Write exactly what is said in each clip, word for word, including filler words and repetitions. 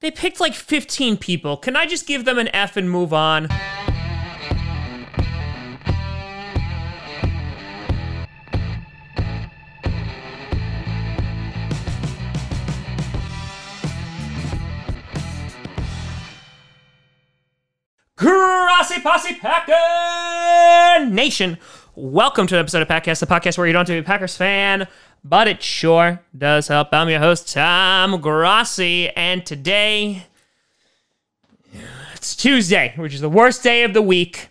They picked like fifteen people. Can I just give them an F and move on? Grossi Posse Packer Nation. Welcome to an episode of PackCast, the podcast where you don't have to be a Packers fan, but it sure does help. I'm your host, Tom Grossi, and today, it's Tuesday, which is the worst day of the week,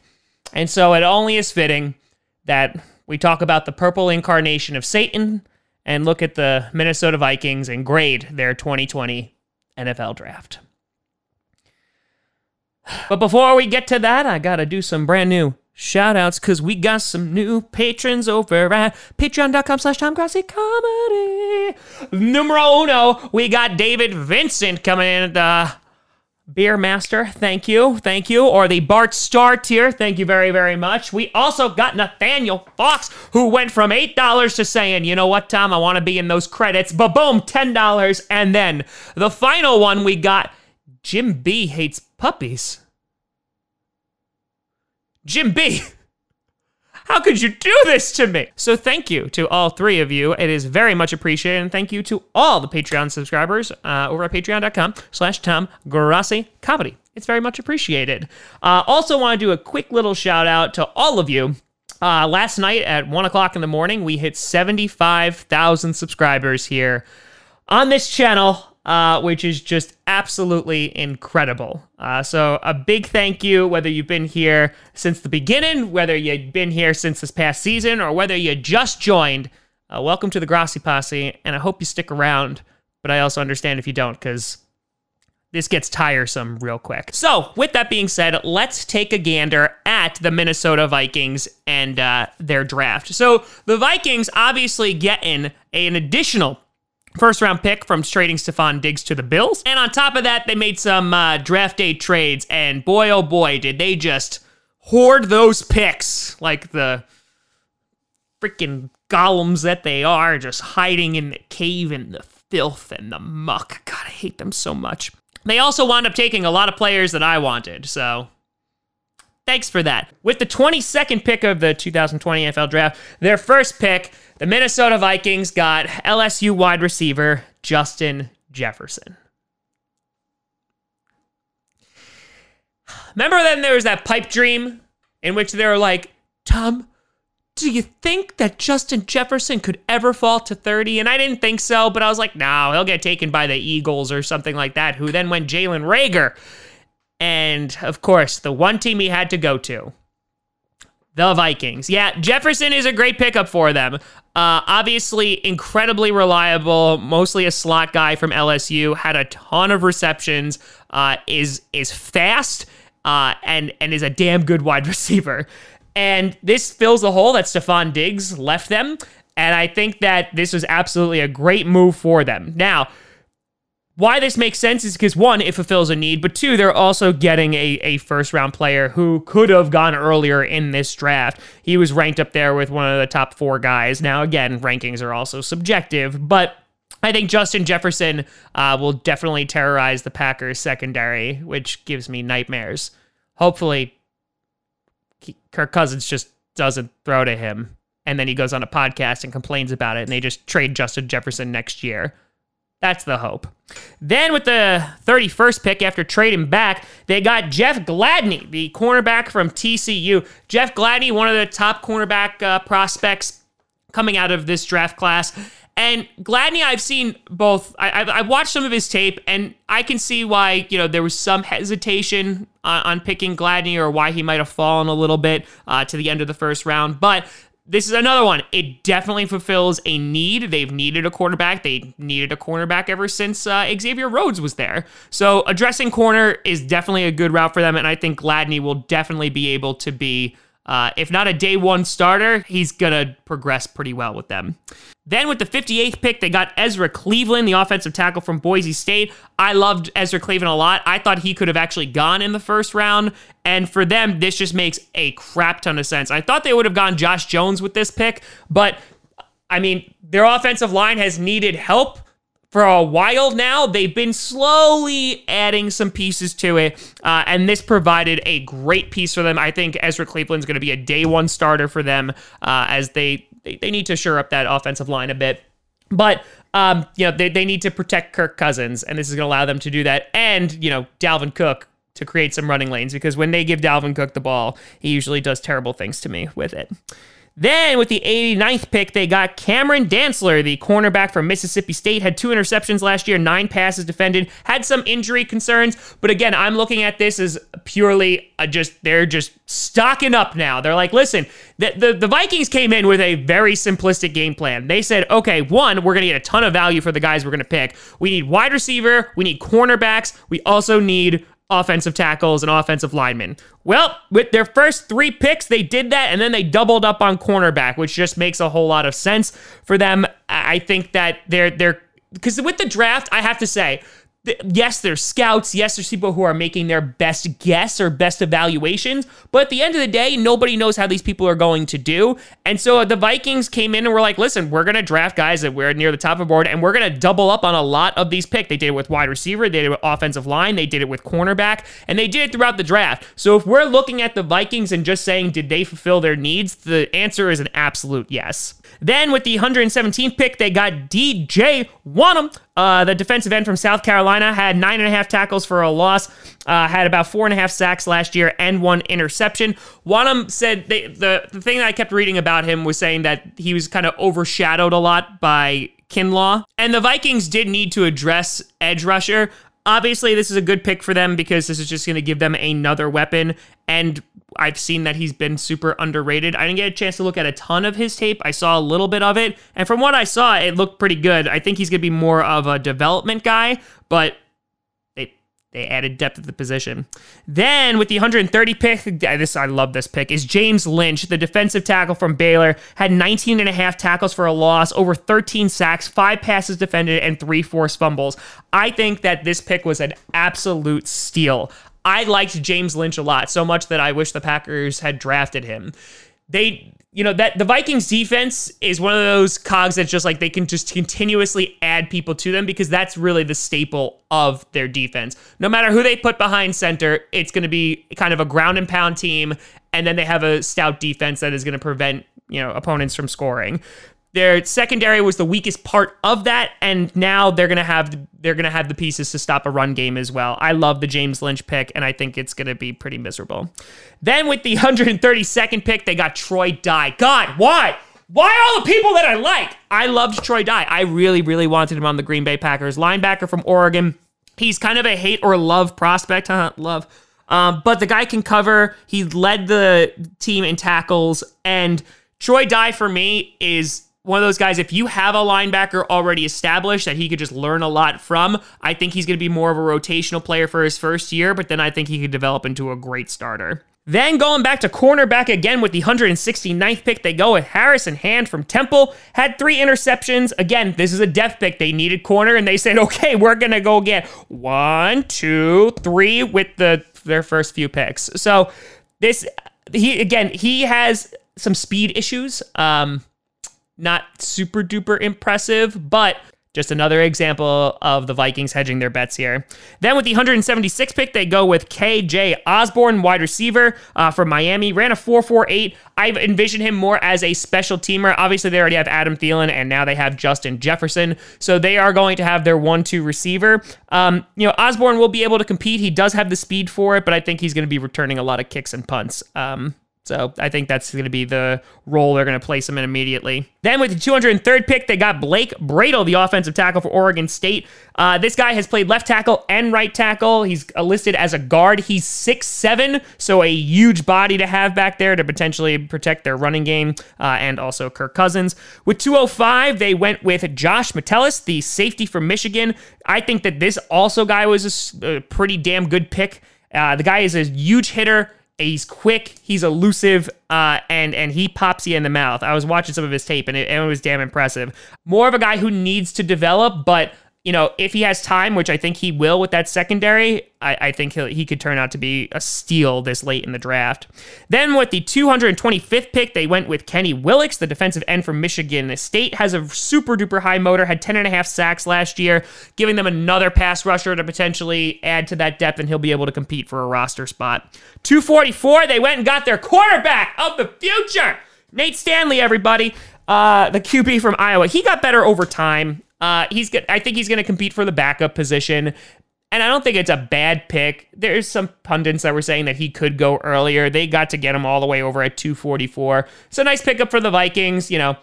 and so it only is fitting that we talk about the purple incarnation of Satan and look at the Minnesota Vikings and grade their twenty twenty N F L draft. But before we get to that, I gotta do some brand new shout-outs, because we got some new patrons over at patreon.com slash Tom Grossi Comedy. Numero uno, we got David Vincent coming in at the Beer Master. Thank you, thank you. Or the Bart Star tier. Thank you very, very much. We also got Nathaniel Fox, who went from eight dollars to saying, you know what, Tom, I want to be in those credits. Ba-boom, ten dollars. And then the final one we got, Jim B hates puppies. Jim B, how could you do this to me? So thank you to all three of you. It is very much appreciated. And thank you to all the Patreon subscribers uh, over at patreon.com slash Tom Grossi Comedy. It's very much appreciated. Uh, also want to do a quick little shout out to all of you. Uh, last night at one o'clock in the morning, we hit seventy-five thousand subscribers here on this channel. Uh, which is just absolutely incredible. Uh, so a big thank you, whether you've been here since the beginning, whether you've been here since this past season, or whether you just joined. Uh, welcome to the Grossi Posse, and I hope you stick around, but I also understand if you don't, because this gets tiresome real quick. So with that being said, let's take a gander at the Minnesota Vikings and uh, their draft. So the Vikings obviously get in an additional first-round pick from trading Stefon Diggs to the Bills. And on top of that, they made some uh, draft day trades, and boy, oh boy, did they just hoard those picks like the freaking golems that they are, just hiding in the cave and the filth and the muck. God, I hate them so much. They also wound up taking a lot of players that I wanted, so thanks for that. With the twenty-second pick of the two thousand twenty N F L Draft, their first pick, the Minnesota Vikings got L S U wide receiver Justin Jefferson. Remember then there was that pipe dream in which they were like, Tom, do you think that Justin Jefferson could ever fall to thirty? And I didn't think so, but I was like, no, he'll get taken by the Eagles or something like that, who then went Jaylen Reagor. And, of course, the one team he had to go to, the Vikings. Yeah, Jefferson is a great pickup for them. Uh, obviously, incredibly reliable, mostly a slot guy from L S U, had a ton of receptions, uh, is is fast, uh, and, and is a damn good wide receiver. And this fills the hole that Stefon Diggs left them, and I think that this was absolutely a great move for them. Now, why this makes sense is because, one, it fulfills a need, but two, they're also getting a, a first-round player who could have gone earlier in this draft. He was ranked up there with one of the top four guys. Now, again, rankings are also subjective, but I think Justin Jefferson uh, will definitely terrorize the Packers secondary, which gives me nightmares. Hopefully, Kirk Cousins just doesn't throw to him, and then he goes on a podcast and complains about it, and they just trade Justin Jefferson next year. That's the hope. Then with the thirty-first pick, after trading back, they got Jeff Gladney, the cornerback from T C U. Jeff Gladney, one of the top cornerback uh, prospects coming out of this draft class. And Gladney, I've seen both. I, I've, I've watched some of his tape, and I can see why, you know, there was some hesitation on, on picking Gladney, or why he might have fallen a little bit uh, to the end of the first round. But this is another one. It definitely fulfills a need. They've needed a quarterback. They needed a cornerback ever since uh, Xavier Rhodes was there. So addressing corner is definitely a good route for them, and I think Gladney will definitely be able to be, uh, if not a day one starter, he's going to progress pretty well with them. Then with the fifty-eighth pick, they got Ezra Cleveland, the offensive tackle from Boise State. I loved Ezra Cleveland a lot. I thought he could have actually gone in the first round, and for them, this just makes a crap ton of sense. I thought they would have gone Josh Jones with this pick, but, I mean, their offensive line has needed help for a while now. They've been slowly adding some pieces to it, uh, and this provided a great piece for them. I think Ezra Cleveland's going to be a day one starter for them uh, as they, they they need to shore up that offensive line a bit. But, um, you know, they, they need to protect Kirk Cousins, and this is going to allow them to do that. And, you know, Dalvin Cook to create some running lanes, because when they give Dalvin Cook the ball, he usually does terrible things to me with it. Then with the eighty-ninth pick, they got Cameron Dantzler, the cornerback from Mississippi State, had two interceptions last year, nine passes defended, had some injury concerns. But again, I'm looking at this as purely a just, they're just stocking up now. They're like, listen, the, the, the Vikings came in with a very simplistic game plan. They said, okay, one, we're going to get a ton of value for the guys we're going to pick. We need wide receiver. We need cornerbacks. We also need offensive tackles and offensive linemen. Well, with their first three picks, they did that, and then they doubled up on cornerback, which just makes a whole lot of sense for them. I think that they're, they're because with the draft, I have to say, yes, there's scouts, yes, there's people who are making their best guess or best evaluations, but at the end of the day, nobody knows how these people are going to do. And so the Vikings came in and were like, listen, we're going to draft guys that we're near the top of the board, and we're going to double up on a lot of these picks. They did it with wide receiver, they did it with offensive line, they did it with cornerback, and they did it throughout the draft. So if we're looking at the Vikings and just saying, did they fulfill their needs? The answer is an absolute yes. Then with the one hundred seventeenth pick, they got D J. Wonnum, uh, the defensive end from South Carolina, had nine and a half tackles for a loss, uh, had about four and a half sacks last year, and one interception. Wonnum said, they, the, the thing that I kept reading about him was saying that he was kind of overshadowed a lot by Kinlaw, and the Vikings did need to address edge rusher. Obviously, this is a good pick for them because this is just going to give them another weapon, and I've seen that he's been super underrated. I didn't get a chance to look at a ton of his tape. I saw a little bit of it, and from what I saw, it looked pretty good. I think he's going to be more of a development guy, but they they added depth at the position. Then with the one hundred thirty pick, this I love this pick, is James Lynch, the defensive tackle from Baylor, had nineteen and a half tackles for a loss, over thirteen sacks, five passes defended, and three forced fumbles. I think that this pick was an absolute steal. I liked James Lynch a lot, so much that I wish the Packers had drafted him. They, you know, that the Vikings defense is one of those cogs that's just like they can just continuously add people to them because that's really the staple of their defense. No matter who they put behind center, it's going to be kind of a ground and pound team, and then they have a stout defense that is going to prevent, you know, opponents from scoring. Their secondary was the weakest part of that, and now they're gonna have they're gonna have the pieces to stop a run game as well. I love the James Lynch pick, and I think it's gonna be pretty miserable. Then with the one hundred thirty-second pick, they got Troy Dye. God, why? Why all the people that I like? I loved Troy Dye. I really, really wanted him on the Green Bay Packers. Linebacker from Oregon. He's kind of a hate or love prospect. Huh? Love. Um, but the guy can cover. He led the team in tackles, and Troy Dye for me is one of those guys, if you have a linebacker already established that he could just learn a lot from, I think he's going to be more of a rotational player for his first year, but then I think he could develop into a great starter. Then going back to cornerback again with the one hundred sixty-ninth pick, they go with Harrison Hand from Temple, had three interceptions. Again, this is a depth pick. They needed corner, and they said, okay, we're going to go get one, two, three with the their first few picks. So this, he again, he has some speed issues. Um... Not super duper impressive, but just another example of the Vikings hedging their bets here. Then with the one hundred seventy-sixth pick, they go with K J Osborne, wide receiver uh, from Miami. Ran a four four eight. I've envisioned him more as a special teamer. Obviously, they already have Adam Thielen, and now they have Justin Jefferson. So they are going to have their one two receiver. Um, you know, Osborne will be able to compete. He does have the speed for it, but I think he's going to be returning a lot of kicks and punts. Um So I think that's going to be the role they're going to place him in immediately. Then with the two hundred third pick, they got Blake Brandel, the offensive tackle for Oregon State. Uh, this guy has played left tackle and right tackle. He's listed as a guard. He's six seven, so a huge body to have back there to potentially protect their running game uh, and also Kirk Cousins. With two oh five, they went with Josh Metellus, the safety from Michigan. I think that this also guy was a, a pretty damn good pick. Uh, the guy is a huge hitter. He's quick, he's elusive, uh, and and he pops you in the mouth. I was watching some of his tape, and it, and it was damn impressive. More of a guy who needs to develop, but you know, if he has time, which I think he will with that secondary, I, I think he he could turn out to be a steal this late in the draft. Then with the two hundred twenty-fifth pick, they went with Kenny Willekes, the defensive end from Michigan State, has a super-duper high motor, had ten and a half sacks last year, giving them another pass rusher to potentially add to that depth, and he'll be able to compete for a roster spot. two forty-four, they went and got their quarterback of the future, Nate Stanley, everybody, uh, the Q B from Iowa. He got better over time. Uh, he's good. I think he's going to compete for the backup position, and I don't think it's a bad pick. There's some pundits that were saying that he could go earlier. They got to get him all the way over at two forty-four. It's a nice pickup for the Vikings. You know,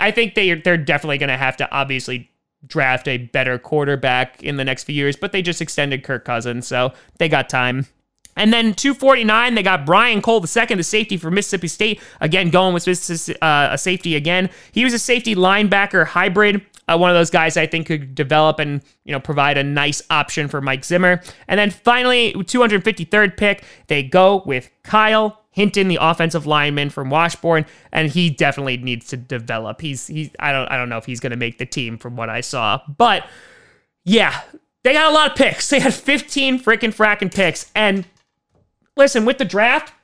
I think they they're definitely going to have to obviously draft a better quarterback in the next few years, but they just extended Kirk Cousins, so they got time. And then two forty-nine, they got Brian Cole the second, the safety for Mississippi State. Again, going with uh, a safety again. He was a safety linebacker hybrid. Uh, one of those guys I think could develop and, you know, provide a nice option for Mike Zimmer. And then finally, two hundred fifty-third pick, they go with Kyle Hinton, the offensive lineman from Washburn, and he definitely needs to develop. He's he. I don't I don't know if he's going to make the team from what I saw, but yeah, they got a lot of picks. They had fifteen frickin' frackin' picks, and listen, with the draft,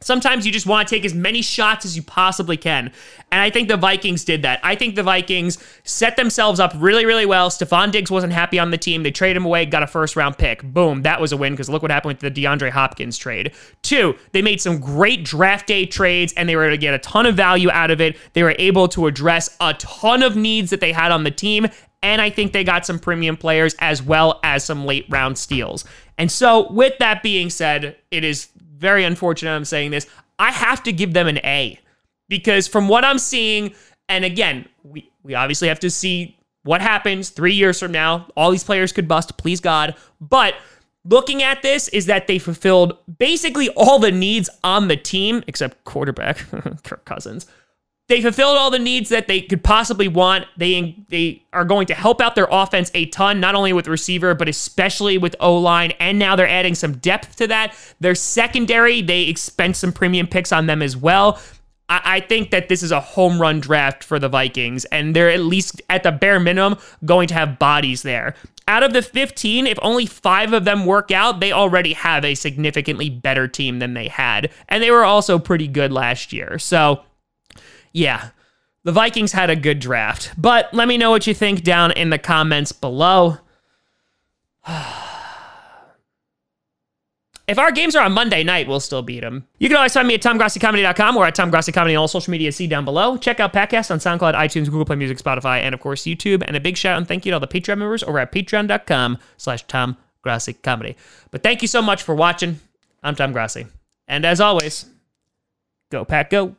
sometimes you just want to take as many shots as you possibly can. And I think the Vikings did that. I think the Vikings set themselves up really, really well. Stefon Diggs wasn't happy on the team. They traded him away, got a first-round pick. Boom, that was a win, because look what happened with the DeAndre Hopkins trade. Two, they made some great draft day trades, and they were able to get a ton of value out of it. They were able to address a ton of needs that they had on the team, and I think they got some premium players as well as some late-round steals. And so, with that being said, it is very unfortunate I'm saying this. I have to give them an A, because from what I'm seeing, and again, we, we obviously have to see what happens three years from now. All these players could bust, please God. But looking at this is that they fulfilled basically all the needs on the team, except quarterback, Kirk Cousins. They fulfilled all the needs that they could possibly want. They they are going to help out their offense a ton, not only with receiver, but especially with O-line, and now they're adding some depth to that. Their secondary, they expend some premium picks on them as well. I, I think that this is a home run draft for the Vikings, and they're at least, at the bare minimum, going to have bodies there. Out of the fifteen, if only five of them work out, they already have a significantly better team than they had, and they were also pretty good last year, so yeah, the Vikings had a good draft, but let me know what you think down in the comments below. If our games are on Monday night, we'll still beat them. You can always find me at tom grossi comedy dot com or at tom grossi comedy on all social media. See down below. Check out PackCast on SoundCloud, iTunes, Google Play Music, Spotify, and of course YouTube. And a big shout and thank you to all the Patreon members over at patreon dot com slash tom grossi comedy. But thank you so much for watching. I'm Tom Grossi, and as always, go Pack Go.